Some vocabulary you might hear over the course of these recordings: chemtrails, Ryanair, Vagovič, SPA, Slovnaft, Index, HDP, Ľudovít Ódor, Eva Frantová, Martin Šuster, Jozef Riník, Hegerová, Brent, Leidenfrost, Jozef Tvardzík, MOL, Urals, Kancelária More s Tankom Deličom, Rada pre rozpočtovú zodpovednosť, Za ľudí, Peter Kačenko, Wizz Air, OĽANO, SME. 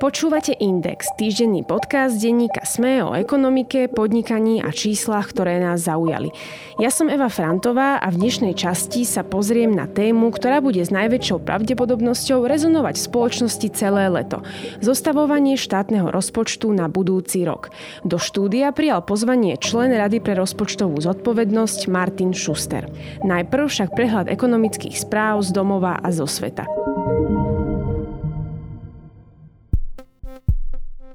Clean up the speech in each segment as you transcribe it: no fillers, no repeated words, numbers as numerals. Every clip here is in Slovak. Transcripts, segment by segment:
Počúvate Index, týždenný podcast denníka SME o ekonomike, podnikaní a číslach, ktoré nás zaujali. Ja som Eva Frantová a v dnešnej časti sa pozriem na tému, ktorá bude s najväčšou pravdepodobnosťou rezonovať v spoločnosti celé leto. Zostavovanie štátneho rozpočtu na budúci rok. Do štúdia prijal pozvanie člen Rady pre rozpočtovú zodpovednosť Martin Šuster. Najprv však prehľad ekonomických správ z domova a zo sveta.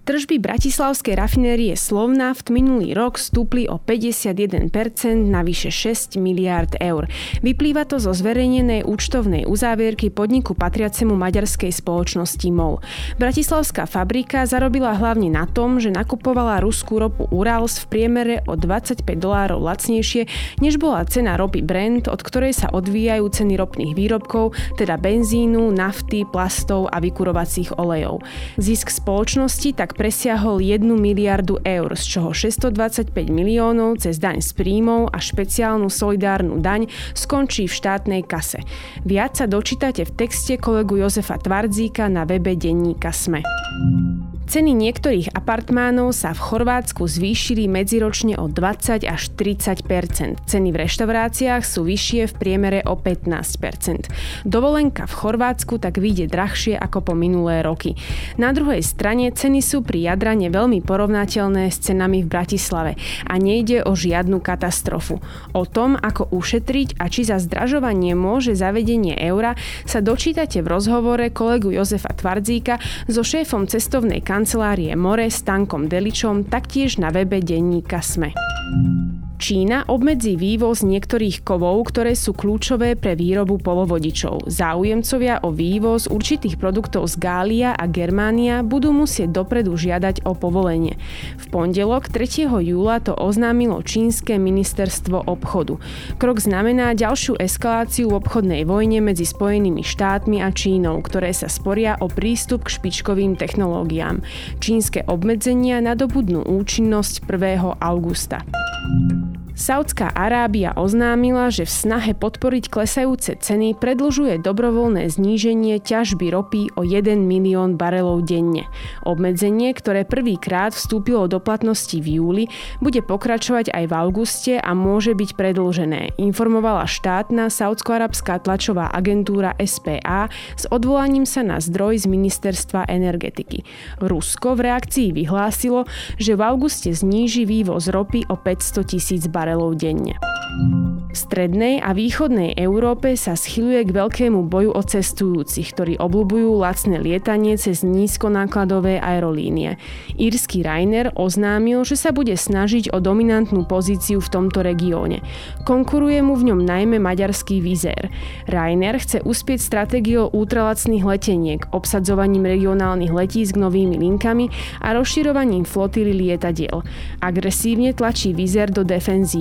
Tržby bratislavskej rafinérie Slovnaft minulý rok stúpli o 51% na vyše 6 miliárd eur. Vyplýva to zo zverejnenej účtovnej uzávierky podniku patriacemu maďarskej spoločnosti MOL. Bratislavská fabrika zarobila hlavne na tom, že nakupovala ruskú ropu Urals v priemere o $25 lacnejšie, než bola cena ropy Brent, od ktorej sa odvíjajú ceny ropných výrobkov, teda benzínu, nafty, plastov a vykurovacích olejov. Zisk spoločnosti tak presiahol 1 miliardu eur, z čoho 625 miliónov cez daň z príjmov a špeciálnu solidárnu daň skončí v štátnej kase. Viac sa dočítate v texte kolegu Jozefa Tvardzíka na webe denníka SME. Ceny niektorých apartmánov sa v Chorvátsku zvýšili medziročne o 20 až 30%. Ceny v reštauráciách sú vyššie v priemere o 15%. Dovolenka v Chorvátsku tak vyjde drahšie ako po minulé roky. Na druhej strane ceny sú pri Jadrane veľmi porovnateľné s cenami v Bratislave a nejde o žiadnu katastrofu. O tom, ako ušetriť a či za zdražovanie môže zavedenie eura, sa dočítate v rozhovore kolegu Jozefa Tvardzíka so šéfom cestovnej Kancelárie More s Tankom Deličom, taktiež na webe denníka SME. Čína obmedzí vývoz niektorých kovov, ktoré sú kľúčové pre výrobu polovodičov. Záujemcovia o vývoz určitých produktov z Gália a Germánia budú musieť dopredu žiadať o povolenie. V pondelok 3. júla to oznámilo čínske ministerstvo obchodu. Krok znamená ďalšiu eskaláciu v obchodnej vojne medzi Spojenými štátmi a Čínou, ktoré sa sporia o prístup k špičkovým technológiám. Čínske obmedzenia nadobudnú účinnosť 1. augusta. Saudská Arábia oznámila, že v snahe podporiť klesajúce ceny predĺžuje dobrovoľné zníženie ťažby ropy o 1 milión barelov denne. Obmedzenie, ktoré prvýkrát vstúpilo do platnosti v júli, bude pokračovať aj v auguste a môže byť predĺžené, informovala štátna saudsko-arabská tlačová agentúra SPA s odvolaním sa na zdroj z ministerstva energetiky. Rusko v reakcii vyhlásilo, že v auguste zníži vývoz ropy o 500 000 barelov denne. V strednej a východnej Európe sa schyluje k veľkému boju o cestujúcich, ktorí obľubujú lacné lietanie cez nízkonákladové aerolínie. Írsky Ryanair oznámil, že sa bude snažiť o dominantnú pozíciu v tomto regióne. Konkuruje mu v ňom najmä maďarský Wizz Air. Ryanair chce uspieť stratégiou ultralacných leteniek, obsadzovaním regionálnych letísk novými linkami a rozširovaním flotily lietadiel. Agresívne tlačí Wizz Air do defenzívy.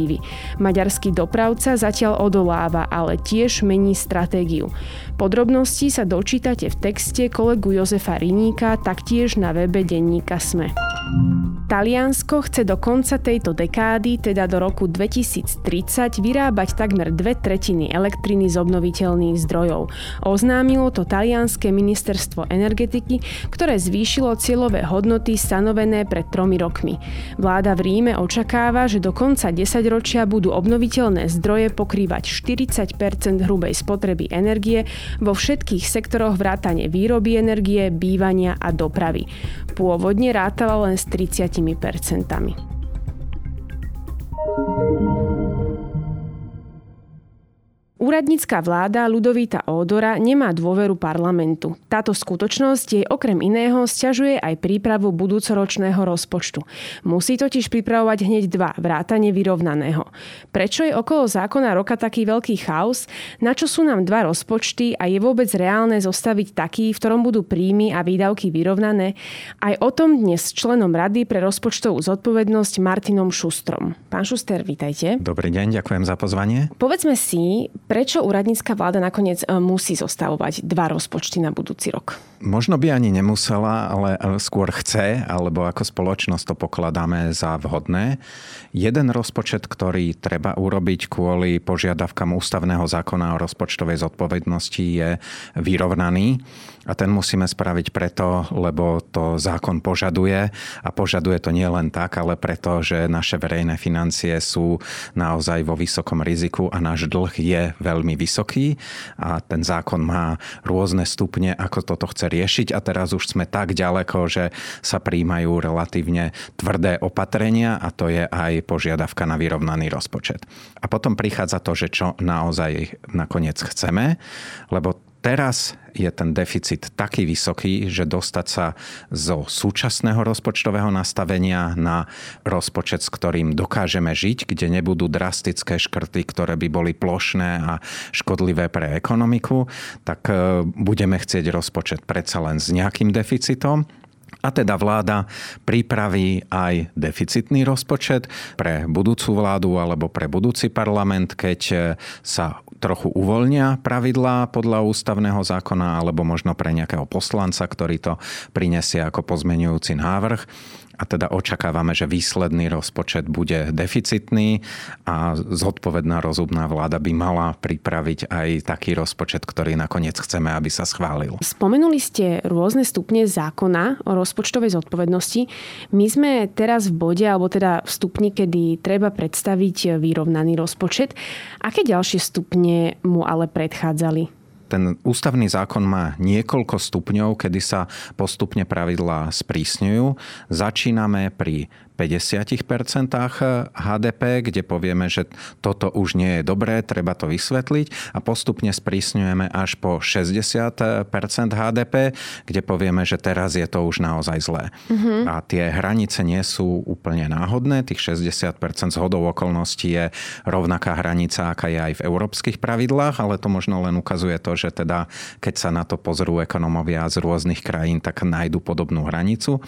Maďarský dopravca zatiaľ odoláva, ale tiež mení stratégiu. Podrobnosti sa dočítate v texte kolegu Jozefa Riníka, taktiež na webe denníka SME. Taliansko chce do konca tejto dekády, teda do roku 2030, vyrábať takmer 2/3 elektriny z obnoviteľných zdrojov. Oznámilo to talianske ministerstvo energetiky, ktoré zvýšilo cieľové hodnoty stanovené pred 3 rokmi. Vláda v Ríme očakáva, že do konca 10-ročia budú obnoviteľné zdroje pokrývať 40% hrubej spotreby energie vo všetkých sektoroch vrátane výroby energie, bývania a dopravy. Pôvodne rátala len s 30%. Úradnícka vláda Ľudovíta Ódora nemá dôveru parlamentu. Táto skutočnosť jej okrem iného sťažuje aj prípravu budúcoročného rozpočtu. Musí totiž pripravovať hneď 2, vrátane vyrovnaného. Prečo je okolo zákona roka taký veľký chaos? Na čo sú nám 2 rozpočty a je vôbec reálne zostaviť taký, v ktorom budú príjmy a výdavky vyrovnané? Aj o tom dnes s členom Rady pre rozpočtovú zodpovednosť Martinom Šustrom. Pán Šuster, vítajte. Dobrý deň, ďakujem za pozvanie. Povedzme si, prečo úradnícka vláda nakoniec musí zostavovať 2 rozpočty na budúci rok? Možno by ani nemusela, ale skôr chce, alebo ako spoločnosť to pokladáme za vhodné. Jeden rozpočet, ktorý treba urobiť kvôli požiadavkám ústavného zákona o rozpočtovej zodpovednosti, je vyrovnaný. A ten musíme spraviť preto, lebo to zákon požaduje. A požaduje to nie len tak, ale preto, že naše verejné financie sú naozaj vo vysokom riziku a náš dlh je veľmi vysoký. A ten zákon má rôzne stupne, ako toto chce riešiť. A teraz už sme tak ďaleko, že sa prijímajú relatívne tvrdé opatrenia a to je aj požiadavka na vyrovnaný rozpočet. A potom prichádza to, že čo naozaj nakoniec chceme, lebo teraz je ten deficit taký vysoký, že dostať sa zo súčasného rozpočtového nastavenia na rozpočet, s ktorým dokážeme žiť, kde nebudú drastické škrty, ktoré by boli plošné a škodlivé pre ekonomiku, tak budeme chcieť rozpočet predsa len s nejakým deficitom. A teda vláda pripraví aj deficitný rozpočet pre budúcu vládu alebo pre budúci parlament, keď sa trochu uvoľnia pravidlá podľa ústavného zákona alebo možno pre nejakého poslanca, ktorý to prinesie ako pozmeňujúci návrh. A teda očakávame, že výsledný rozpočet bude deficitný a zodpovedná rozumná vláda by mala pripraviť aj taký rozpočet, ktorý nakoniec chceme, aby sa schválil. Spomenuli ste rôzne stupne zákona o rozpočtovej zodpovednosti. My sme teraz v bode, alebo teda v stupni, kedy treba predstaviť vyrovnaný rozpočet. Aké ďalšie stupne mu ale predchádzali? Ten ústavný zákon má niekoľko stupňov, kedy sa postupne pravidlá sprísňujú. Začíname pri 50% HDP, kde povieme, že toto už nie je dobré, treba to vysvetliť a postupne sprísňujeme až po 60% HDP, kde povieme, že teraz je to už naozaj zlé. Mm-hmm. A tie hranice nie sú úplne náhodné, tých 60% zhodou okolností je rovnaká hranica, aká je aj v európskych pravidlách, ale to možno len ukazuje to, že teda keď sa na to pozrú ekonomovia z rôznych krajín, tak nájdu podobnú hranicu.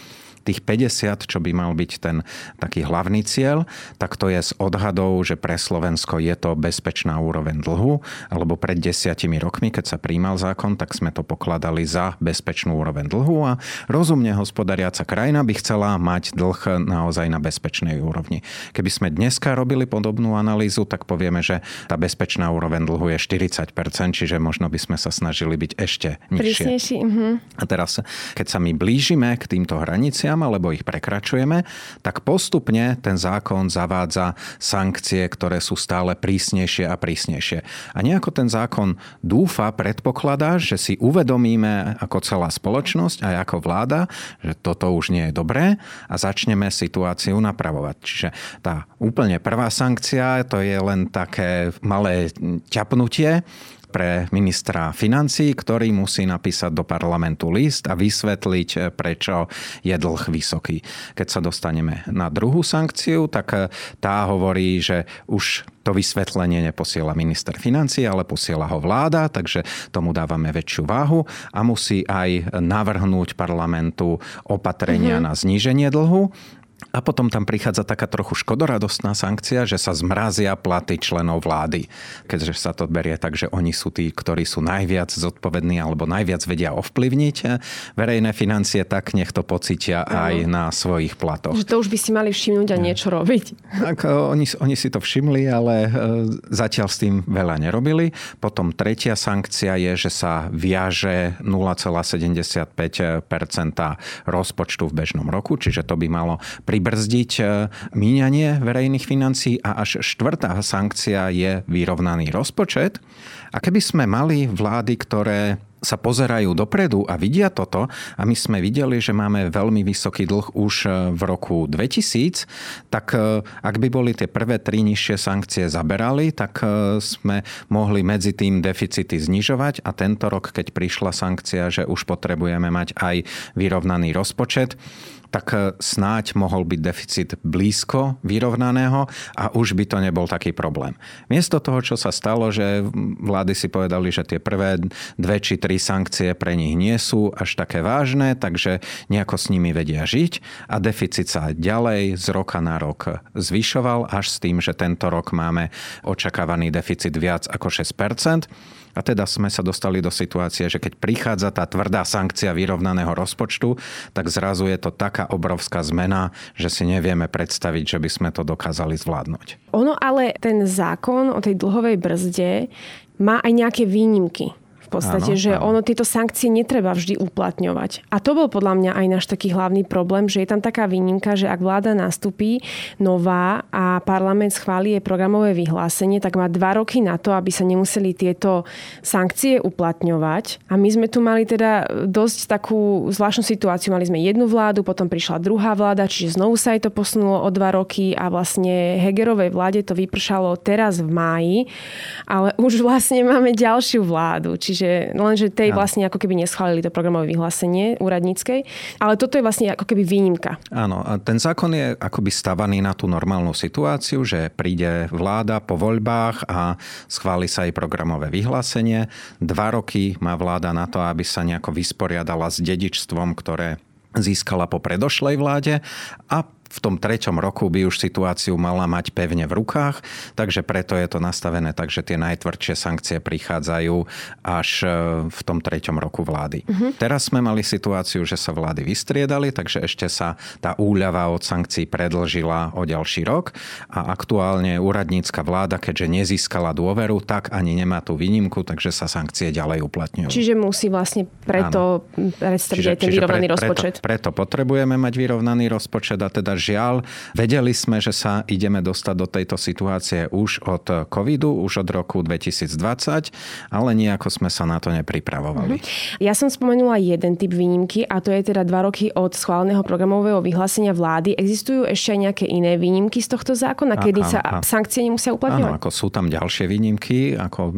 Tých 50, čo by mal byť ten taký hlavný cieľ, tak to je s odhadou, že pre Slovensko je to bezpečná úroveň dlhu, alebo pred 10 rokmi, keď sa prijímal zákon, tak sme to pokladali za bezpečnú úroveň dlhu a rozumne hospodariaca krajina by chcela mať dlh naozaj na bezpečnej úrovni. Keby sme dneska robili podobnú analýzu, tak povieme, že tá bezpečná úroveň dlhu je 40%, čiže možno by sme sa snažili byť ešte nižšie. A teraz, keď sa my blížime k týmto hraniciam, alebo ich prekračujeme, tak postupne ten zákon zavádza sankcie, ktoré sú stále prísnejšie a prísnejšie. A nejako ten zákon dúfa, predpokladá, že si uvedomíme ako celá spoločnosť a ako vláda, že toto už nie je dobré a začneme situáciu napravovať. Čiže tá úplne prvá sankcia, to je len také malé ťapnutie pre ministra financií, ktorý musí napísať do parlamentu list a vysvetliť, prečo je dlh vysoký. Keď sa dostaneme na druhú sankciu, tak tá hovorí, že už to vysvetlenie neposiela minister financií, ale posiela ho vláda, takže tomu dávame väčšiu váhu a musí aj navrhnúť parlamentu opatrenia na zníženie dlhu. A potom tam prichádza taká trochu škodoradostná sankcia, že sa zmrazia platy členov vlády. Keďže sa to berie tak, že oni sú tí, ktorí sú najviac zodpovední alebo najviac vedia ovplyvniť verejné financie, tak nech to pocítia aj na svojich platoch. Že to už by si mali všimnúť a niečo robiť. Tak oni si to všimli, ale zatiaľ s tým veľa nerobili. Potom tretia sankcia je, že sa viaže 0,75% rozpočtu v bežnom roku, čiže to by malo pribrzdiť míňanie verejných financií a až štvrtá sankcia je vyrovnaný rozpočet. A keby sme mali vlády, ktoré sa pozerajú dopredu a vidia toto a my sme videli, že máme veľmi vysoký dlh už v roku 2000, tak ak by boli tie prvé 3 nižšie sankcie zaberali, tak sme mohli medzi tým deficity znižovať a tento rok, keď prišla sankcia, že už potrebujeme mať aj vyrovnaný rozpočet, tak snáď mohol byť deficit blízko vyrovnaného a už by to nebol taký problém. Miesto toho, čo sa stalo, že vlády si povedali, že tie prvé 2 či 3 sankcie pre nich nie sú až také vážne, takže nejako s nimi vedia žiť a deficit sa ďalej z roka na rok zvyšoval, až s tým, že tento rok máme očakávaný deficit viac ako 6%. A teda sme sa dostali do situácie, že keď prichádza tá tvrdá sankcia vyrovnaného rozpočtu, tak zrazu je to taká obrovská zmena, že si nevieme predstaviť, že by sme to dokázali zvládnuť. Ono ale ten zákon o tej dlhovej brzde má aj nejaké výnimky. V podstate, áno, že áno. Ono tieto sankcie netreba vždy uplatňovať. A to bol podľa mňa aj náš taký hlavný problém, že je tam taká výnimka, že ak vláda nastupí nová a parlament schválí jej programové vyhlásenie, tak má 2 roky na to, aby sa nemuseli tieto sankcie uplatňovať. A my sme tu mali teda dosť takú zvláštnu situáciu. Mali sme jednu vládu, potom prišla druhá vláda, čiže znovu sa jej to posunulo o 2 roky a vlastne Hegerovej vláde to vypršalo teraz v máji, ale už vlastne máme ďalšiu vládu. Čiže lenže tej vlastne ako keby neschválili to programové vyhlásenie úradníckej. Ale toto je vlastne ako keby výnimka. Áno, a ten zákon je akoby stavaný na tú normálnu situáciu, že príde vláda po voľbách a schváli sa jej programové vyhlásenie. 2 roky má vláda na to, aby sa nejako vysporiadala s dedičstvom, ktoré získala po predošlej vláde a v tom 3. roku by už situáciu mala mať pevne v rukách, takže preto je to nastavené tak, že tie najtvrdšie sankcie prichádzajú až v tom 3. roku vlády. Teraz sme mali situáciu, že sa vlády vystriedali, takže ešte sa tá úľava od sankcií predĺžila o ďalší rok a aktuálne úradnícka vláda, keďže nezískala dôveru, tak ani nemá tú výnimku, takže sa sankcie ďalej uplatňujú. Čiže musí vlastne preto predstaviť ten vyrovnaný rozpočet. Preto potrebujeme mať vyrovnaný rozpočet a teda žiaľ, vedeli sme, že sa ideme dostať do tejto situácie už od covidu, už od roku 2020, ale nejako sme sa na to nepripravovali. Ja som spomenula jeden typ výnimky a to je teda 2 roky od schváleného programového vyhlásenia vlády. Existujú ešte aj nejaké iné výnimky z tohto zákona, kedy sa sankcie nemusia uplatňovať? Áno, ako sú tam ďalšie výnimky, ako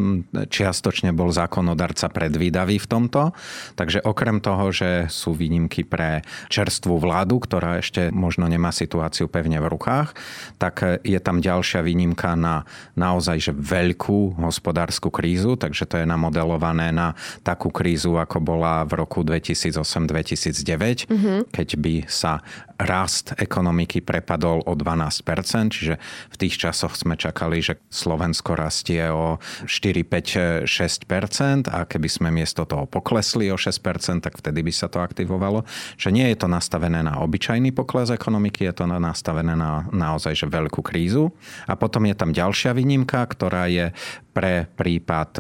čiastočne bol zákonodarca predvídavý v tomto, takže okrem toho, že sú výnimky pre čerstvú vládu, ktorá ešte možno nemá situáciu pevne v rukách, tak je tam ďalšia výnimka na naozaj že veľkú hospodársku krízu, takže to je namodelované na takú krízu, ako bola v roku 2008-2009, keď by sa rast ekonomiky prepadol o 12%, čiže v tých časoch sme čakali, že Slovensko rastie o 4-5-6% a keby sme miesto toho poklesli o 6%, tak vtedy by sa to aktivovalo. Čiže nie je to nastavené na obyčajný pokles ekonomiky, je to nastavené na naozaj že veľkú krízu. A potom je tam ďalšia výnimka, ktorá je pre prípad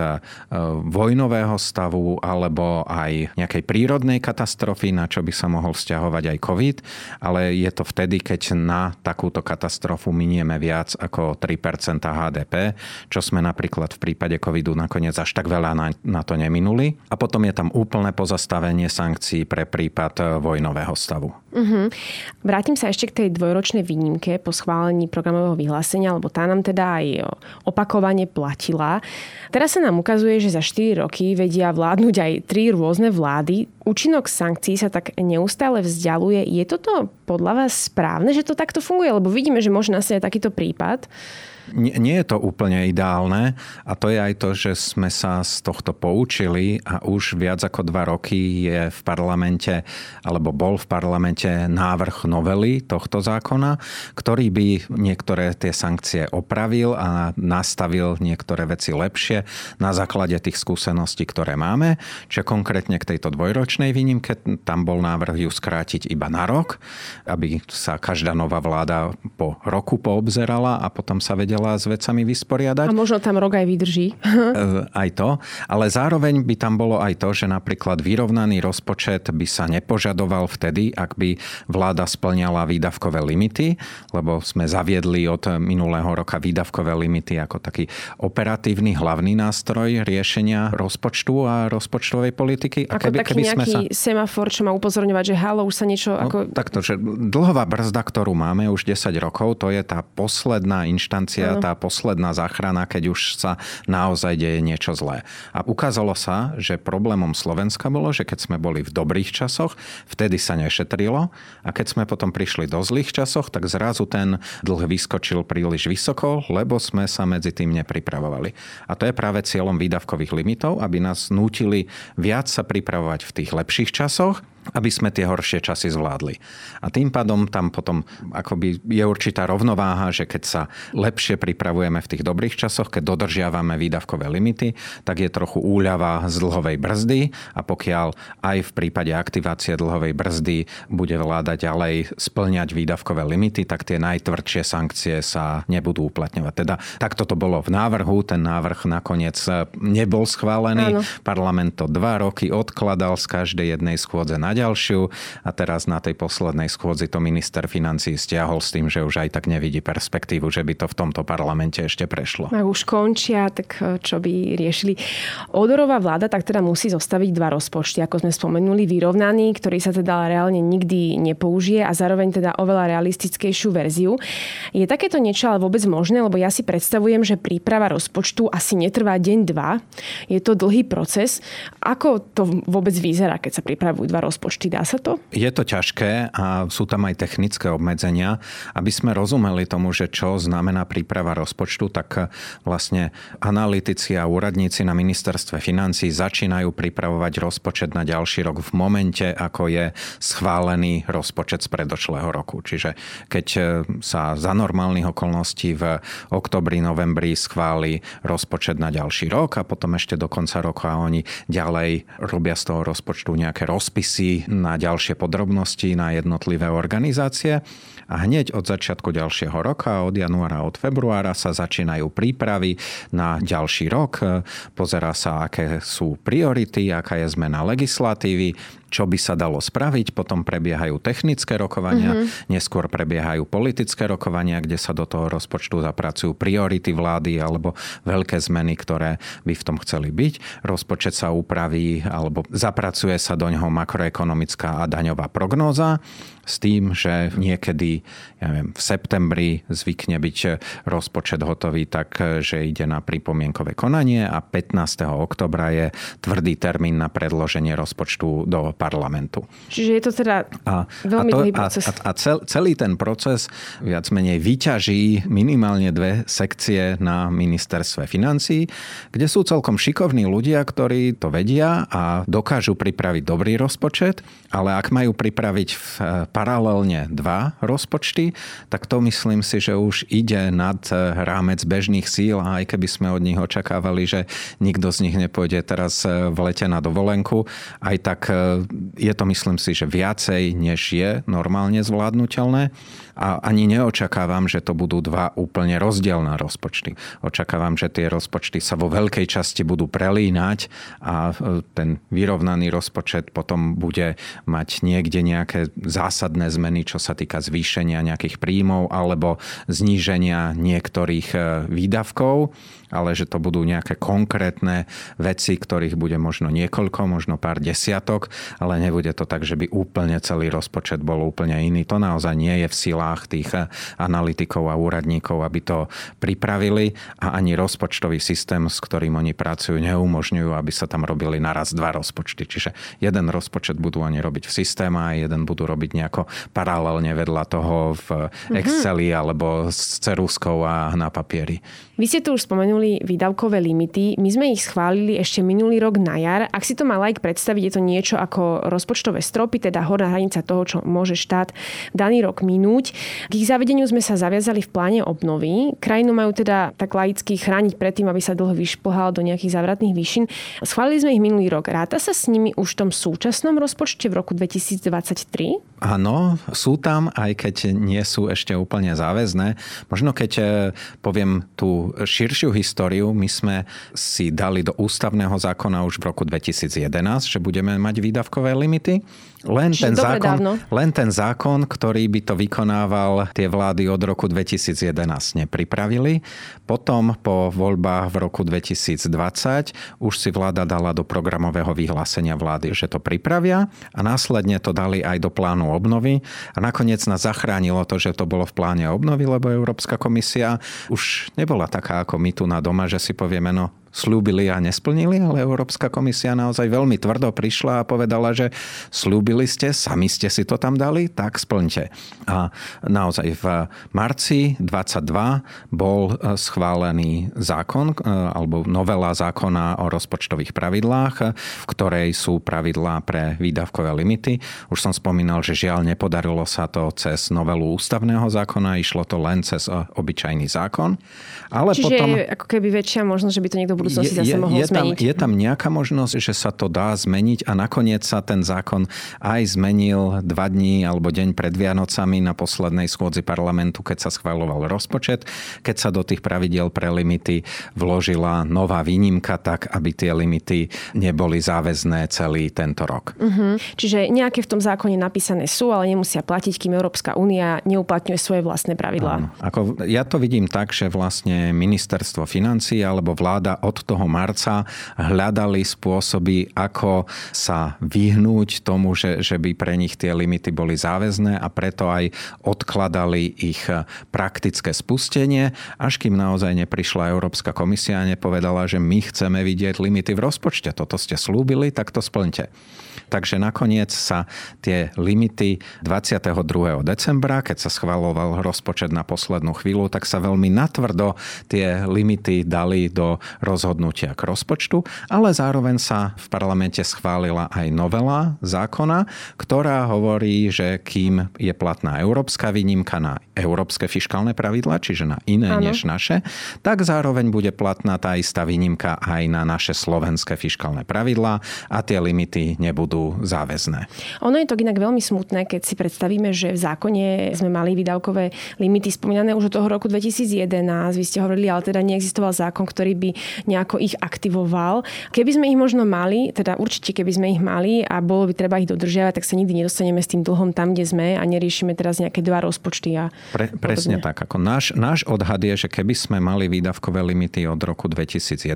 vojnového stavu alebo aj nejakej prírodnej katastrofy, na čo by sa mohol vzťahovať aj COVID, ale je to vtedy, keď na takúto katastrofu minieme viac ako 3% HDP, čo sme napríklad v prípade COVIDu nakoniec až tak veľa na to neminuli. A potom je tam úplné pozastavenie sankcií pre prípad vojnového stavu. Vrátim sa ešte k tej 2-ročnej výnimke po schválení programového vyhlásenia, lebo tá nám teda aj opakovane platila. Teraz sa nám ukazuje, že za 4 roky vedia vládnuť aj 3 rôzne vlády. Účinok sankcií sa tak neustále vzdialuje. Je toto podľa vás správne, že to takto funguje? Lebo vidíme, že môže nastať takýto prípad. Nie je to úplne ideálne a to je aj to, že sme sa z tohto poučili a už viac ako 2 roky je v parlamente, alebo bol v parlamente návrh novely tohto zákona, ktorý by niektoré tie sankcie opravil a nastavil niektoré veci lepšie na základe tých skúseností, ktoré máme. Čiže konkrétne k tejto 2-ročnej výnimke tam bol návrh ju skrátiť iba na rok, aby sa každá nová vláda po roku poobzerala a potom sa vedela s vecami vysporiadať. A možno tam rok aj vydrží. Aj to. Ale zároveň by tam bolo aj to, že napríklad vyrovnaný rozpočet by sa nepožadoval vtedy, ak by vláda splňala výdavkové limity, lebo sme zaviedli od minulého roka výdavkové limity ako taký operatívny hlavný nástroj riešenia rozpočtu a rozpočtovej politiky. A ako keby sme sa... semafor, čo má upozorňovať, že halo, už sa niečo... No, takto, že dlhová brzda, ktorú máme už 10 rokov, to je tá posledná inštancia, tá posledná záchrana, keď už sa naozaj deje niečo zlé. A ukázalo sa, že problémom Slovenska bolo, že keď sme boli v dobrých časoch, vtedy sa nešetrilo a keď sme potom prišli do zlých časoch, tak zrazu ten dlh vyskočil príliš vysoko, lebo sme sa medzi tým nepripravovali. A to je práve cieľom výdavkových limitov, aby nás nútili viac sa pripravovať v tých lepších časoch, aby sme tie horšie časy zvládli. A tým pádom tam potom akoby je určitá rovnováha, že keď sa lepšie pripravujeme v tých dobrých časoch, keď dodržiavame výdavkové limity, tak je trochu úľava z dlhovej brzdy a pokiaľ aj v prípade aktivácie dlhovej brzdy bude vláda ďalej spĺňať výdavkové limity, tak tie najtvrdšie sankcie sa nebudú uplatňovať. Teda takto to bolo v návrhu, ten návrh nakoniec nebol schválený. Áno. Parlament to 2 roky odkladal z každej jednej schôdze na ďalšiu a teraz na tej poslednej schôdzi to minister financií stiahol s tým, že už aj tak nevidí perspektívu, že by to v tomto parlamente ešte prešlo. Ak už končia, tak čo by riešili? Ódorová vláda tak teda musí zostaviť 2 rozpočty, ako sme spomenuli, vyrovnaný, ktorý sa teda reálne nikdy nepoužije a zároveň teda oveľa realistickejšiu verziu. Je takéto niečo ale vôbec možné, lebo ja si predstavujem, že príprava rozpočtu asi netrvá deň, dva. Je to dlhý proces. Ako to vôbec vyzerá, keď sa pripravujú 2 rozpočty? Dá sa to? Je to ťažké a sú tam aj technické obmedzenia. Aby sme rozumeli tomu, že čo znamená príprava rozpočtu, tak vlastne analytici a úradníci na ministerstve financií začínajú pripravovať rozpočet na ďalší rok v momente, ako je schválený rozpočet z predošlého roku. Čiže keď sa za normálnych okolností v októbri, novembri schváli rozpočet na ďalší rok a potom ešte do konca roka oni ďalej robia z toho rozpočtu nejaké rozpisy na ďalšie podrobnosti, na jednotlivé organizácie a hneď od začiatku ďalšieho roka, od januára, od februára sa začínajú prípravy na ďalší rok. Pozerá sa, aké sú priority, aká je zmena legislatívy, čo by sa dalo spraviť. Potom prebiehajú technické rokovania, neskôr prebiehajú politické rokovania, kde sa do toho rozpočtu zapracujú priority vlády alebo veľké zmeny, ktoré by v tom chceli byť. Rozpočet sa upraví alebo zapracuje sa do ňoho makroekonomická a daňová prognóza s tým, že niekedy v septembri zvykne byť rozpočet hotový tak, že ide na pripomienkové konanie a 15. oktobra je tvrdý termín na predloženie rozpočtu do parlamentu. Čiže je to teda veľmi dlhý proces. Celý ten proces viac menej vyťaží minimálne 2 sekcie na ministerstve financií, kde sú celkom šikovní ľudia, ktorí to vedia a dokážu pripraviť dobrý rozpočet, ale ak majú pripraviť paralelne 2 rozpočty, tak to myslím si, že už ide nad rámec bežných síl a aj keby sme od nich očakávali, že nikto z nich nepôjde teraz v lete na dovolenku, aj tak je to, myslím si, že viacej, než je normálne zvládnutelné a ani neočakávam, že to budú 2 úplne rozdielne rozpočty. Očakávam, že tie rozpočty sa vo veľkej časti budú prelínať a ten vyrovnaný rozpočet potom bude mať niekde nejaké zásadné zmeny, čo sa týka zvýšenia nejakých príjmov alebo zníženia niektorých výdavkov, ale že to budú nejaké konkrétne veci, ktorých bude možno niekoľko, možno pár desiatok, ale nebude to tak, že by úplne celý rozpočet bol úplne iný. To naozaj nie je v silách tých analytikov a úradníkov, aby to pripravili a ani rozpočtový systém, s ktorým oni pracujú, neumožňujú, aby sa tam robili naraz 2 rozpočty. Čiže jeden rozpočet budú oni robiť v systéme a jeden budú robiť nejako paralelne vedľa toho v Exceli alebo s ceruskou a na papieri. Vy ste tu už spomenuli výdavkové limity. My sme ich schválili ešte minulý rok na jar. Ak si to má laik predstaviť, je to niečo ako rozpočtové stropy, teda horná hranica toho, čo môže štát daný rok minúť. K ich zavedeniu sme sa zaviazali v pláne obnovy. Krajinu majú teda tak laicky chrániť pred tým, aby sa dlh vyšplhal do nejakých závratných výšin. Schválili sme ich minulý rok. Ráta sa s nimi už v tom súčasnom rozpočte v roku 2023? Áno, sú tam, aj keď nie sú ešte úplne záväzné. Možno keď poviem tú širšiu históriu, my sme si dali do ústavného zákona už v roku 2011, že budeme mať výdavkové limity. Len ten zákon, ktorý by to vykonával, tie vlády od roku 2011 nepripravili. Potom po voľbách v roku 2020 už si vláda dala do programového vyhlásenia vlády, že to pripravia a následne to dali aj do plánu obnovy a nakoniec nás zachránilo to, že to bolo v pláne obnovy, lebo Európska komisia už nebola taká ako my tu na doma, že si povieme, no slúbili a nesplnili, ale Európska komisia naozaj veľmi tvrdo prišla a povedala, že slúbili Urobili ste, sami ste si to tam dali, tak splňte. A naozaj v marci 22 bol schválený zákon alebo novela zákona o rozpočtových pravidlách, v ktorej sú pravidlá pre výdavkové limity. Už som spomínal, že žiaľ nepodarilo sa to cez novelu ústavného zákona, išlo to len cez obyčajný zákon. Ale čiže potom je ako keby väčšia možnosť, že by to niekto v budúcnosti zase mohol zmeniť. Je tam nejaká možnosť, že sa to dá zmeniť a nakoniec sa ten zákon aj zmenil 2 dní alebo deň pred Vianocami na poslednej schôdzi parlamentu, keď sa schvaľoval rozpočet, keď sa do tých pravidiel pre limity vložila nová výnimka tak, aby tie limity neboli záväzné celý tento rok. Uh-huh. Čiže nejaké v tom zákone napísané sú, ale nemusia platiť, kým Európska únia neuplatňuje svoje vlastné pravidlá. Ako ja to vidím tak, že vlastne ministerstvo financií alebo vláda od toho marca hľadali spôsoby, ako sa vyhnúť tomu, že by pre nich tie limity boli záväzné a preto aj odkladali ich praktické spustenie, až kým naozaj neprišla Európska komisia a nepovedala, že my chceme vidieť limity v rozpočte. Toto ste slúbili, tak to splňte. Takže nakoniec sa tie limity 22. decembra, keď sa schvaľoval rozpočet na poslednú chvíľu, tak sa veľmi natvrdo tie limity dali do rozhodnutia k rozpočtu, ale zároveň sa v parlamente schválila aj novela zákona, ktorá hovorí, že kým je platná európska výnimka na európske fiškálne pravidlá, čiže na iné než naše, tak zároveň bude platná tá istá výnimka aj na naše slovenské fiškálne pravidlá a tie limity nebudú záväzné. Ono je to inak veľmi smutné, keď si predstavíme, že v zákone sme mali výdavkové limity spomínané už od toho roku 2011. Vy ste hovorili, ale teda neexistoval zákon, ktorý by nejako ich aktivoval. Keby sme ich možno mali, teda určite keby sme ich mali a bolo by treba ich dodržiavať, tak sa nikdy nedostaneme s tým dlhom tam, kde sme a neriešime teraz nejaké 2 rozpočty. A presne tak. Ako náš odhad je, že keby sme mali výdavkové limity od roku 2011,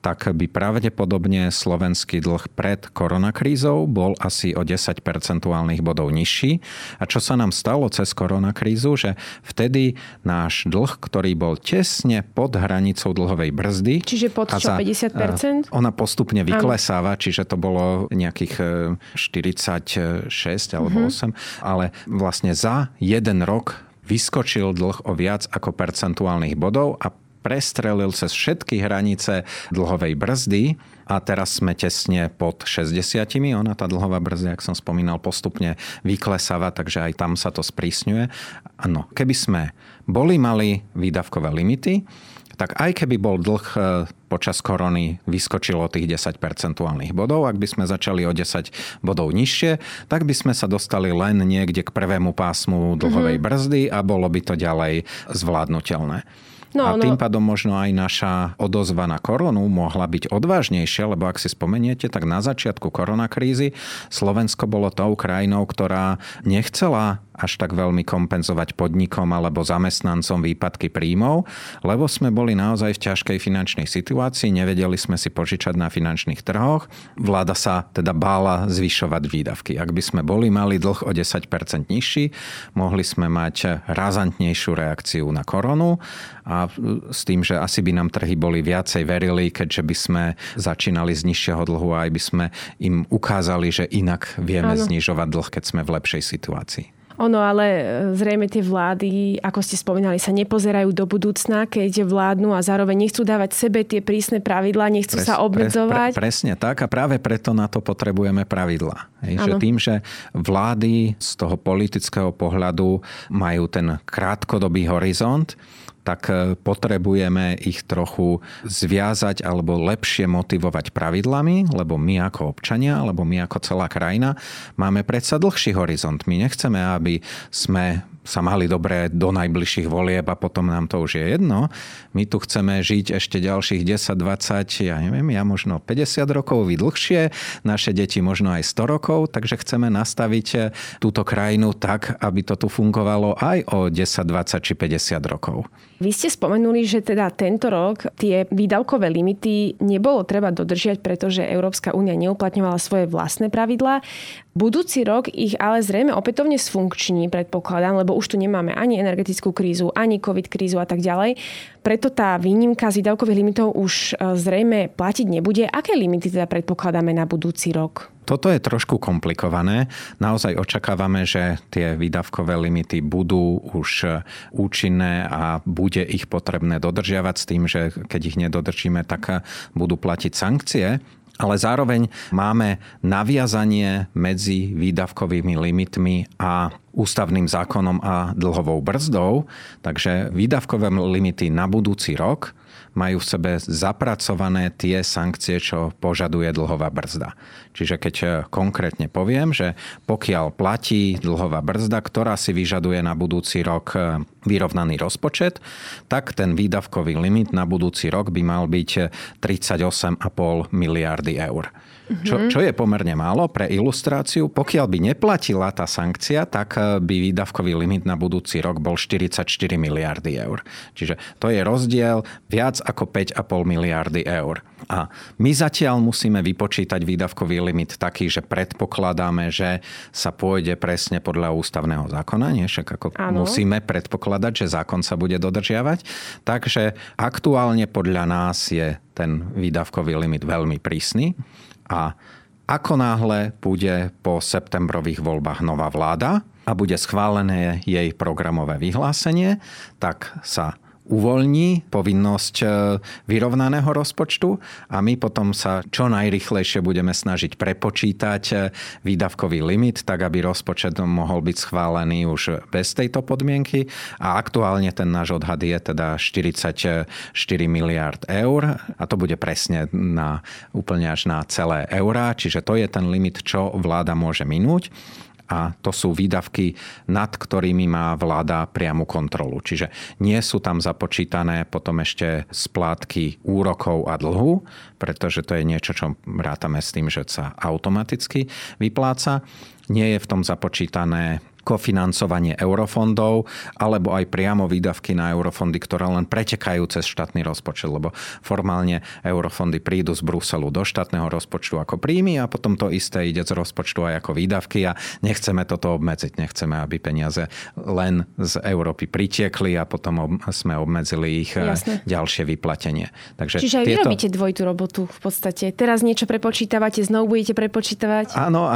tak by pravdepodobne slovenský dlh pred koronakrízou bol asi o 10 percentuálnych bodov nižší. A čo sa nám stalo cez koronakrízu, že vtedy náš dlh, ktorý bol tesne pod hranicou dlhovej brzdy. Čiže pod 50%? Ona postupne vyklesáva, čiže to bolo nejakých 46 alebo 8. Ale vlastne za 1 rok vyskočil dlh o viac ako percentuálnych bodov a prestrelil cez všetky hranice dlhovej brzdy a teraz sme tesne pod 60. Ona, tá dlhová brzda, jak som spomínal, postupne vyklesáva, takže aj tam sa to sprísňuje. Áno, keby sme boli mali výdavkové limity, tak aj keby bol dlh počas korony vyskočilo tých 10 percentuálnych bodov. Ak by sme začali o 10 bodov nižšie, tak by sme sa dostali len niekde k prvému pásmu dlhovej brzdy a bolo by to ďalej zvládnutelné. No, a tým pádom možno aj naša odozva na koronu mohla byť odvážnejšia, lebo ak si spomeniete, tak na začiatku koronakrízy Slovensko bolo tou krajinou, ktorá nechcela až tak veľmi kompenzovať podnikom alebo zamestnancom výpadky príjmov, lebo sme boli naozaj v ťažkej finančnej situácii, nevedeli sme si požičať na finančných trhoch. Vláda sa teda bála zvyšovať výdavky. Ak by sme boli mali dlh o 10% nižší, mohli sme mať razantnejšiu reakciu na koronu a s tým, že asi by nám trhy boli viacej verili, keďže by sme začínali z nižšieho dlhu a aj by sme im ukázali, že inak vieme znižovať dlh, keď sme v lepšej situácii. Ono, ale zrejme tie vlády, ako ste spomínali, sa nepozerajú do budúcna, keď vládnu a zároveň nechcú dávať sebe tie prísne pravidlá, nechcú sa obmedzovať. Presne tak a práve preto na to potrebujeme pravidlá. Že tým, že vlády z toho politického pohľadu majú ten krátkodobý horizont, tak potrebujeme ich trochu zviazať alebo lepšie motivovať pravidlami, lebo my ako občania, alebo my ako celá krajina máme predsa dlhší horizont. My nechceme, aby sme sa mali dobre do najbližších volieb a potom nám to už je jedno. My tu chceme žiť ešte ďalších 10, 20, ja možno 50 rokov, vy dlhšie, naše deti možno aj 100 rokov, takže chceme nastaviť túto krajinu tak, aby to tu fungovalo aj o 10, 20 či 50 rokov. Vy ste spomenuli, že teda tento rok tie výdavkové limity nebolo treba dodržiať, pretože Európska únia neuplatňovala svoje vlastné pravidlá. Budúci rok ich ale zrejme opätovne sfunkční, predpokladám, lebo už tu nemáme ani energetickú krízu, ani COVID krízu a tak ďalej. Preto tá výnimka z výdavkových limitov už zrejme platiť nebude. Aké limity teda predpokladáme na budúci rok? Toto je trošku komplikované. Naozaj očakávame, že tie výdavkové limity budú už účinné a bude ich potrebné dodržiavať s tým, že keď ich nedodržíme, tak budú platiť sankcie. Ale zároveň máme naviazanie medzi výdavkovými limitmi a ústavným zákonom a dlhovou brzdou. Takže výdavkové limity na budúci rok majú v sebe zapracované tie sankcie, čo požaduje dlhová brzda. Čiže keď konkrétne poviem, že pokiaľ platí dlhová brzda, ktorá si vyžaduje na budúci rok vyrovnaný rozpočet, tak ten výdavkový limit na budúci rok by mal byť 38,5 miliardy eur. Čo je pomerne málo pre ilustráciu. Pokiaľ by neplatila tá sankcia, tak by výdavkový limit na budúci rok bol 44 miliardy eur. Čiže to je rozdiel viac ako 5,5 miliardy eur. A my zatiaľ musíme vypočítať výdavkový limit taký, že predpokladáme, že sa pôjde presne podľa ústavného zákona. Nie? Však ako musíme predpokladať, že zákon sa bude dodržiavať. Takže aktuálne podľa nás je ten výdavkový limit veľmi prísny. A ako náhle bude po septembrových voľbách nová vláda a bude schválené jej programové vyhlásenie, tak sa uvoľní povinnosť vyrovnaného rozpočtu a my potom sa čo najrýchlejšie budeme snažiť prepočítať výdavkový limit, tak aby rozpočet mohol byť schválený už bez tejto podmienky. A aktuálne ten náš odhad je teda 44 miliard eur a to bude presne na, úplne až na celé eurá, čiže to je ten limit, čo vláda môže minúť. A to sú výdavky, nad ktorými má vláda priamu kontrolu. Čiže nie sú tam započítané potom ešte splátky úrokov a dlhu, pretože to je niečo, čo rátame s tým, že sa automaticky vypláca. Nie je v tom započítané kofinancovanie eurofondov alebo aj priamo výdavky na eurofondy, ktoré len pretekajú cez štátny rozpočet, lebo formálne eurofondy prídu z Bruselu do štátneho rozpočtu ako príjmy a potom to isté ide z rozpočtu aj ako výdavky a nechceme toto obmedziť. Nechceme, aby peniaze len z Európy pritiekli a potom sme obmedzili ich ďalšie vyplatenie. Takže čiže aj vy robíte dvojitú robotu v podstate. Teraz niečo prepočítavate, znovu budete prepočítavať? Áno,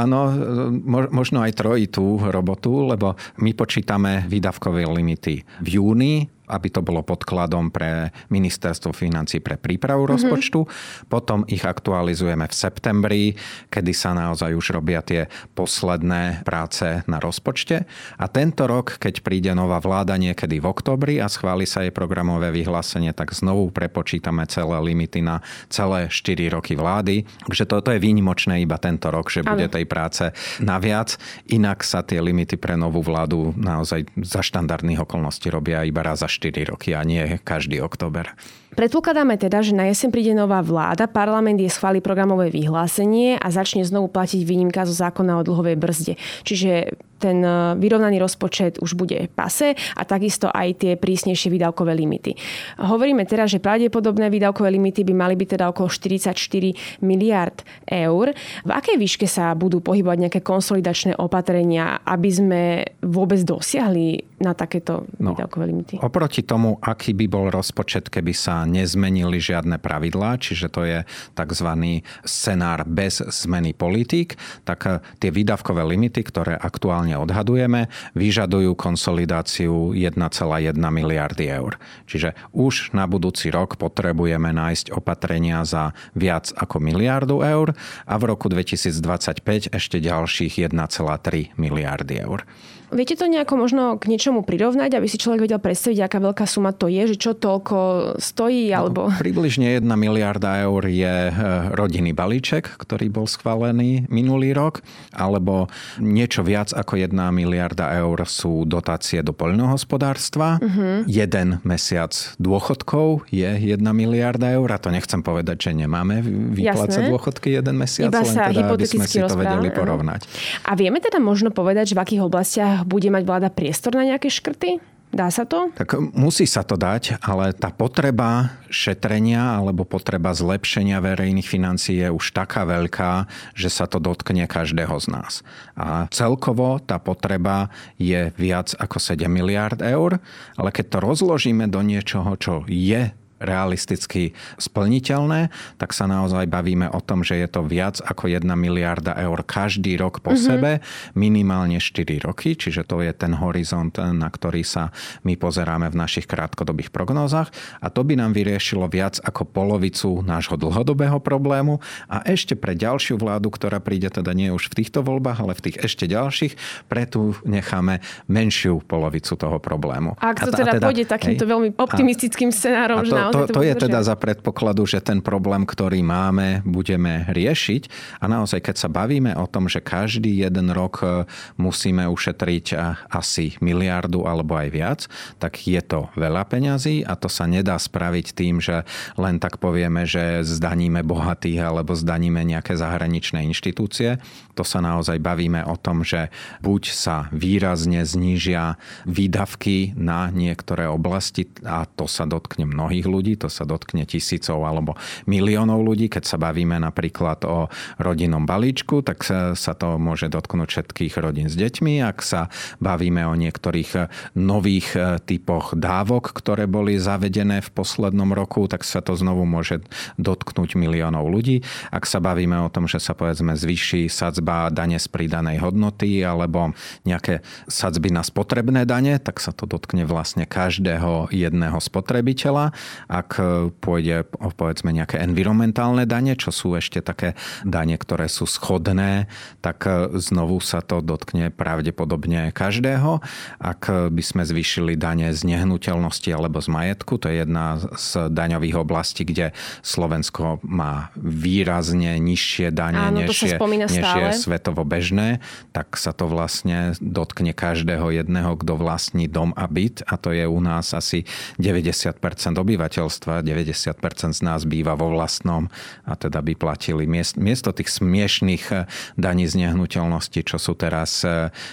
možno aj trojitú robotu, lebo my počítame výdavkové limity v júni, aby to bolo podkladom pre ministerstvo financií pre prípravu rozpočtu. Potom ich aktualizujeme v septembri, kedy sa naozaj už robia tie posledné práce na rozpočte. A tento rok, keď príde nová vláda niekedy v októbri a schváli sa jej programové vyhlásenie, tak znovu prepočítame celé limity na celé 4 roky vlády. Takže toto je výnimočné iba tento rok, že bude tej práce naviac. Inak sa tie limity pre novú vládu naozaj za štandardných okolností robia iba raz za 4 roky a nie každý október. Predpokladáme teda, že na jeseň príde nová vláda, parlament jej schváli programové vyhlásenie a začne znovu platiť výnimka zo zákona o dlhovej brzde. Čiže ten vyrovnaný rozpočet už bude pase a takisto aj tie prísnejšie výdavkové limity. Hovoríme teda, že pravdepodobné výdavkové limity by mali byť teda okolo 44 miliard eur. V akej výške sa budú pohybovať nejaké konsolidačné opatrenia, aby sme vôbec dosiahli na takéto výdavkové limity? Oproti tomu, aký by bol rozpočet, keby sa nezmenili žiadne pravidlá, čiže to je tzv. Scenár bez zmeny politík, tak tie výdavkové limity, ktoré aktuálne odhadujeme, vyžadujú konsolidáciu 1,1 miliardy eur. Čiže už na budúci rok potrebujeme nájsť opatrenia za viac ako miliardu eur a v roku 2025 ešte ďalších 1,3 miliardy eur. Viete to nejako možno k niečomu prirovnať, aby si človek vedel predstaviť, aká veľká suma to je, že čo toľko stojí? Alebo... Približne 1 miliarda eur je rodinný balíček, ktorý bol schválený minulý rok, alebo niečo viac ako 1 miliarda eur sú dotácie do poľnohospodárstva. Jeden mesiac dôchodkov je 1 miliarda eur a to nechcem povedať, že nemáme vyplácať dôchodky jeden mesiac, iba len teda, aby sme si to vedeli porovnať. A vieme teda možno povedať, že v akých oblastiach bude mať vláda priestor na nejaké škrty? Dá sa to? Tak musí sa to dať, ale tá potreba šetrenia alebo potreba zlepšenia verejných financií je už taká veľká, že sa to dotkne každého z nás. A celkovo tá potreba je viac ako 7 miliárd eur, ale keď to rozložíme do niečoho, čo je realisticky splniteľné, tak sa naozaj bavíme o tom, že je to viac ako 1 miliarda eur každý rok po sebe, minimálne 4 roky, čiže to je ten horizont, na ktorý sa my pozeráme v našich krátkodobých prognózach a to by nám vyriešilo viac ako polovicu nášho dlhodobého problému a ešte pre ďalšiu vládu, ktorá príde teda nie už v týchto voľbách, ale v tých ešte ďalších, preto necháme menšiu polovicu toho problému. Ak to teda pôjde takýmto veľmi optimistickým scenárom, že to je teda za predpokladu, že ten problém, ktorý máme, budeme riešiť. A naozaj, keď sa bavíme o tom, že každý jeden rok musíme ušetriť asi miliardu alebo aj viac, tak je to veľa peňazí a to sa nedá spraviť tým, že len tak povieme, že zdaníme bohatých alebo zdaníme nejaké zahraničné inštitúcie. To sa naozaj bavíme o tom, že buď sa výrazne znížia výdavky na niektoré oblasti a to sa dotkne mnohých ľudí, to sa dotkne tisícov alebo miliónov ľudí. Keď sa bavíme napríklad o rodinnom balíčku, tak sa to môže dotknúť všetkých rodín s deťmi. Ak sa bavíme o niektorých nových typoch dávok, ktoré boli zavedené v poslednom roku, tak sa to znovu môže dotknúť miliónov ľudí. Ak sa bavíme o tom, že sa povedzme zvýši sadzba dane z pridanej hodnoty alebo nejaké sadzby na spotrebné dane, tak sa to dotkne vlastne každého jedného spotrebiteľa. Ak pôjde o povedzme nejaké environmentálne dane, čo sú ešte také dane, ktoré sú schodné, tak znovu sa to dotkne pravdepodobne každého. Ak by sme zvýšili dane z nehnuteľnosti alebo z majetku, to je jedna z daňových oblastí, kde Slovensko má výrazne nižšie dane, než je svetovo bežné, tak sa to vlastne dotkne každého jedného, kto vlastní dom a byt a to je u nás asi 90% obyvateľstva, 90% z nás býva vo vlastnom a teda by platili miesto tých smiešných daní z nehnuteľnosti, čo sú teraz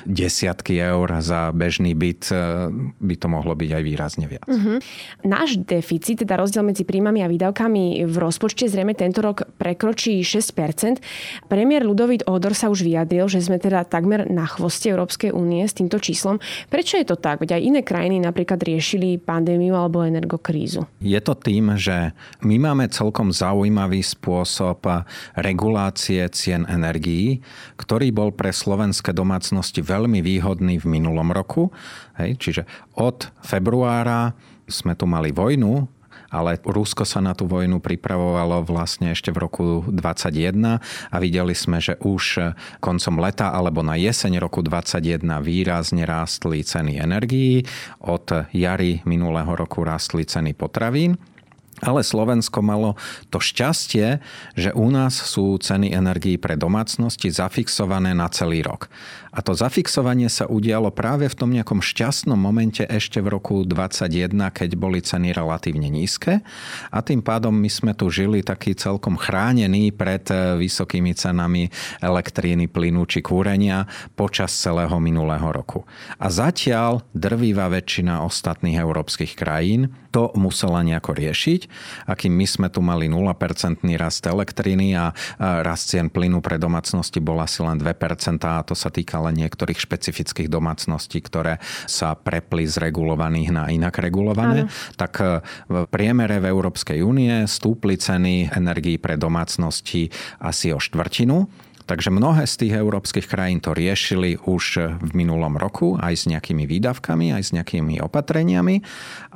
desiatky eur za bežný byt, by to mohlo byť aj výrazne viac. Náš deficit, teda rozdiel medzi príjmami a výdavkami v rozpočte zrejme tento rok prekročí 6%. Premiér Ľudovít Ódor sa už vyjadril, že sme teda takmer na chvoste Európskej únie s týmto číslom. Prečo je to tak? Veď aj iné krajiny napríklad riešili pandémiu alebo energokrízu. Je to tým, že my máme celkom zaujímavý spôsob regulácie cien energií, ktorý bol pre slovenské domácnosti veľmi výhodný v minulom roku. Hej, čiže od februára sme tu mali vojnu, ale Rusko sa na tú vojnu pripravovalo vlastne ešte v roku 2021 a videli sme, že už koncom leta alebo na jeseň roku 2021 výrazne rástli ceny energií, od jary minulého roku rástli ceny potravín. Ale Slovensko malo to šťastie, že u nás sú ceny energií pre domácnosti zafixované na celý rok. A to zafixovanie sa udialo práve v tom nejakom šťastnom momente ešte v roku 2021, keď boli ceny relatívne nízke. A tým pádom my sme tu žili taký celkom chránený pred vysokými cenami elektríny, plynu či kúrenia počas celého minulého roku. A zatiaľ drvivá väčšina ostatných európskych krajín to musela nejako riešiť. Akým my sme tu mali 0% rast elektriny a rast cien plynu pre domácnosti bol asi len 2% a to sa týka len niektorých špecifických domácností, ktoré sa prepli z regulovaných na inak regulované. Áno. Tak v priemere v Európskej únie stúpli ceny energií pre domácnosti asi o štvrtinu. Takže mnohé z tých európskych krajín to riešili už v minulom roku, aj s nejakými výdavkami, aj s nejakými opatreniami.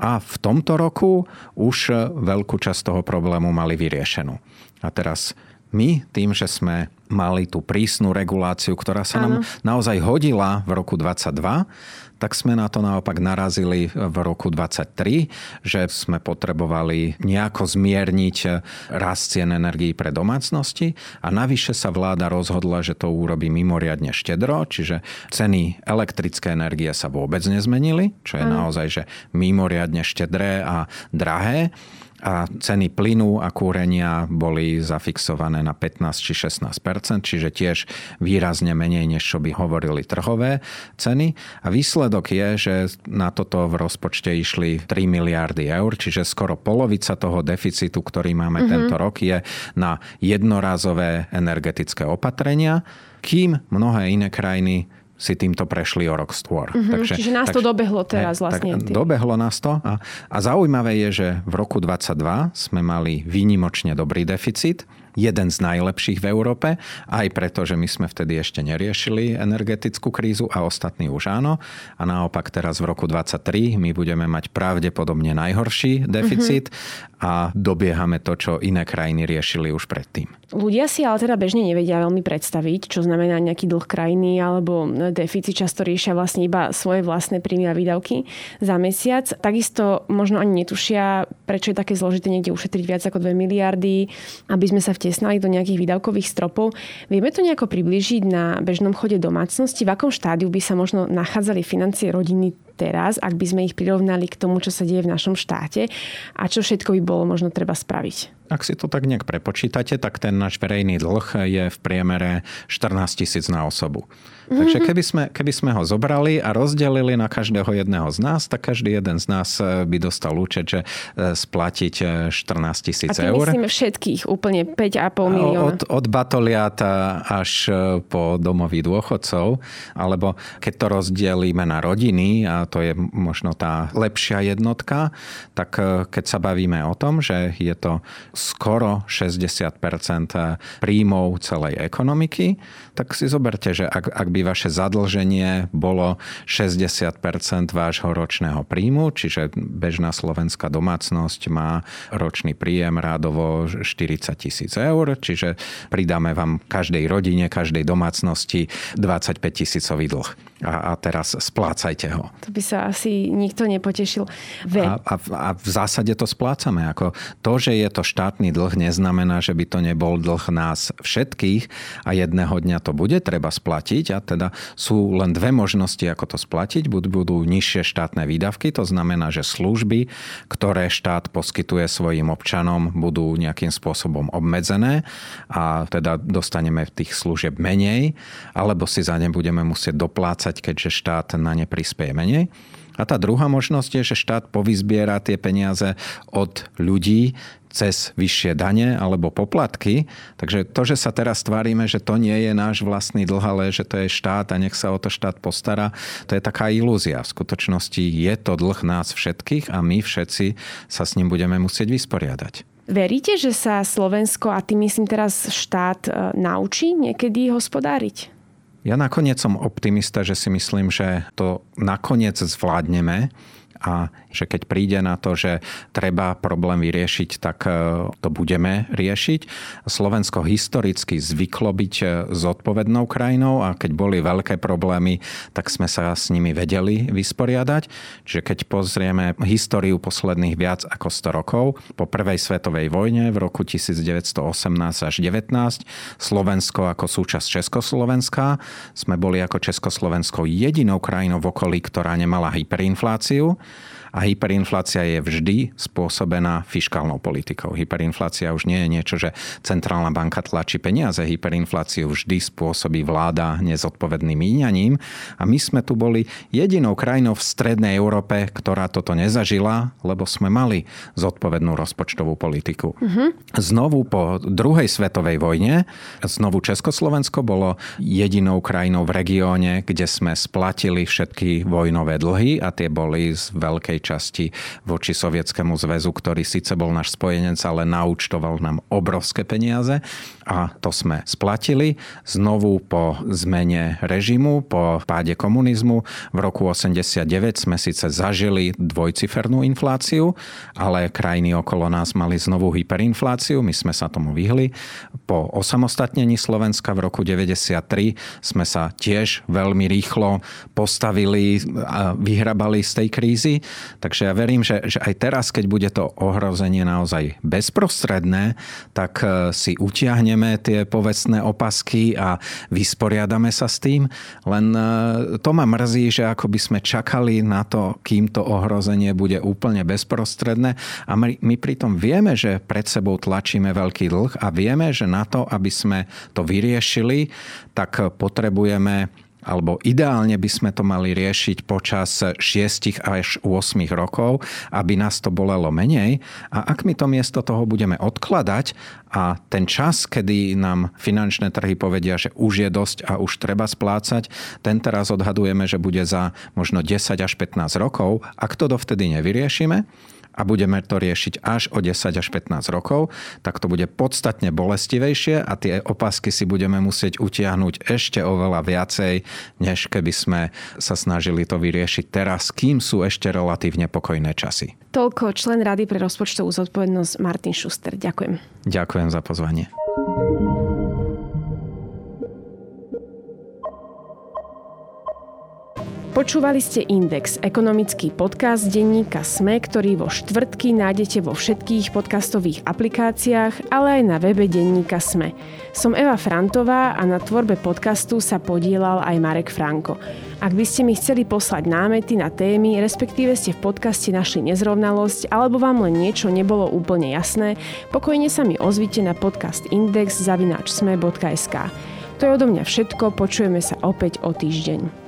A v tomto roku už veľkú časť toho problému mali vyriešenú. A teraz my, tým, že sme mali tú prísnu reguláciu, ktorá sa nám naozaj hodila v roku 2022, tak sme na to naopak narazili v roku 2023, že sme potrebovali nejako zmierniť rast cien energií pre domácnosti a navyše sa vláda rozhodla, že to urobí mimoriadne štedro, čiže ceny elektrické energie sa vôbec nezmenili, čo je naozaj že mimoriadne štedré a drahé. A ceny plynu a kúrenia boli zafixované na 15 či 16%, čiže tiež výrazne menej, než čo by hovorili trhové ceny. A výsledok je, že na toto v rozpočte išli 3 miliardy eur, čiže skoro polovica toho deficitu, ktorý máme tento rok, je na jednorazové energetické opatrenia, kým mnohé iné krajiny si týmto prešli o rok skôr. Takže, čiže nás to dobehlo teraz vlastne. Dobehlo nás to a zaujímavé je, že v roku 2022 sme mali výnimočne dobrý deficit, jeden z najlepších v Európe, aj preto, že my sme vtedy ešte neriešili energetickú krízu a ostatní už áno. A naopak teraz v roku 2023 my budeme mať pravdepodobne najhorší deficit a dobiehame to, čo iné krajiny riešili už predtým. Ľudia si ale teda bežne nevedia veľmi predstaviť, čo znamená nejaký dlh krajiny alebo deficit, často riešia vlastne iba svoje vlastné príjmy a výdavky za mesiac. Takisto možno ani netušia, prečo je také zložité niekde ušetriť viac ako 2 miliardy, aby sme sa vtesnali do nejakých výdavkových stropov. Vieme to nejako priblížiť na bežnom chode domácnosti? V akom štádiu by sa možno nachádzali financie rodiny teraz, ak by sme ich prirovnali k tomu, čo sa deje v našom štáte a čo všetko by bolo možno treba spraviť? Ak si to tak nejak prepočítate, tak ten náš verejný dlh je v priemere 14 000 na osobu. Takže keby sme ho zobrali a rozdelili na každého jedného z nás, tak každý jeden z nás by dostal účet, že splatiť 14 000 eur. A tým myslíme všetkých, úplne 5,5 milióna. Od batoliata až po domových dôchodcov, alebo keď to rozdelíme na rodiny, a to je možno tá lepšia jednotka, tak keď sa bavíme o tom, že je to skoro 60% príjmov celej ekonomiky, tak si zoberte, že ak by vaše zadlženie bolo 60% vášho ročného príjmu, čiže bežná slovenská domácnosť má ročný príjem rádovo 40 000 eur, čiže pridáme vám každej rodine, každej domácnosti 25 000-ový dlh. A teraz splácajte ho. To by sa asi nikto nepotešil. A v zásade to splácame. Ako to, že je to štátny dlh, neznamená, že by to nebol dlh nás všetkých a jedného dňa to bude treba splatiť. A teda sú len dve možnosti, ako to splatiť. Buď budú nižšie štátne výdavky, to znamená, že služby, ktoré štát poskytuje svojim občanom, budú nejakým spôsobom obmedzené a teda dostaneme tých služieb menej, alebo si za ne budeme musieť doplácať, keďže štát na ne prispieje menej. A tá druhá možnosť je, že štát povyzbiera tie peniaze od ľudí cez vyššie dane alebo poplatky. Takže to, že sa teraz tvárime, že to nie je náš vlastný dlh, ale že to je štát a nech sa o to štát postará, to je taká ilúzia. V skutočnosti je to dlh nás všetkých a my všetci sa s ním budeme musieť vysporiadať. Veríte, že sa Slovensko, a tým myslím teraz štát, naučí niekedy hospodáriť? Ja nakoniec som optimista, že si myslím, že to nakoniec zvládneme a že keď príde na to, že treba problém vyriešiť, tak to budeme riešiť. Slovensko historicky zvyklo byť zodpovednou krajinou a keď boli veľké problémy, tak sme sa s nimi vedeli vysporiadať. Čiže keď pozrieme históriu posledných viac ako 100 rokov, po prvej svetovej vojne v roku 1918 až 19, Slovensko ako súčasť Československa, sme boli ako Československo jedinou krajinou v okolí, ktorá nemala hyperinfláciu. A hyperinflácia je vždy spôsobená fiškálnou politikou. Hyperinflácia už nie je niečo, že centrálna banka tlačí peniaze. Hyperinfláciu vždy spôsobí vláda nezodpovedným míňaním. A my sme tu boli jedinou krajinou v strednej Európe, ktorá toto nezažila, lebo sme mali zodpovednú rozpočtovú politiku. Znovu po druhej svetovej vojne, znovu Československo bolo jedinou krajinou v regióne, kde sme splatili všetky vojnové dlhy a tie boli z veľkej časti voči Sovietskému zväzu, ktorý síce bol náš spojenec, ale naúčtoval nám obrovské peniaze a to sme splatili. Znovu po zmene režimu, po páde komunizmu v roku 89 sme síce zažili dvojcifernú infláciu, ale krajiny okolo nás mali znovu hyperinfláciu, my sme sa tomu vyhli. Po osamostatnení Slovenska v roku 93 sme sa tiež veľmi rýchlo postavili a vyhrabali z tej krízy. Takže ja verím, že aj teraz, keď bude to ohrozenie naozaj bezprostredné, tak si utiahneme tie povestné opasky a vysporiadame sa s tým. Len to ma mrzí, že ako by sme čakali na to, kým to ohrozenie bude úplne bezprostredné. A my pritom vieme, že pred sebou tlačíme veľký dlh a vieme, že na to, aby sme to vyriešili, tak potrebujeme alebo ideálne by sme to mali riešiť počas 6 až 8 rokov, aby nás to bolelo menej. A ak my to miesto toho budeme odkladať a ten čas, kedy nám finančné trhy povedia, že už je dosť a už treba splácať, ten teraz odhadujeme, že bude za možno 10 až 15 rokov. Ak to dovtedy nevyriešime a budeme to riešiť až o 10 až 15 rokov, tak to bude podstatne bolestivejšie a tie opasky si budeme musieť utiahnuť ešte oveľa viacej, než keby sme sa snažili to vyriešiť teraz, kým sú ešte relatívne pokojné časy. Toľko člen Rady pre rozpočtovú zodpovednosť Martin Šuster. Ďakujem. Ďakujem za pozvanie. Počúvali ste Index, ekonomický podcast denníka SME, ktorý vo štvrtky nájdete vo všetkých podcastových aplikáciách, ale aj na webe denníka SME. Som Eva Frantová a na tvorbe podcastu sa podieľal aj Marek Franko. Ak by ste mi chceli poslať námety na témy, respektíve ste v podcaste našli nezrovnalosť alebo vám len niečo nebolo úplne jasné, pokojne sa mi ozvite na podcastindex@sme.sk. To je odo mňa všetko, počujeme sa opäť o týždeň.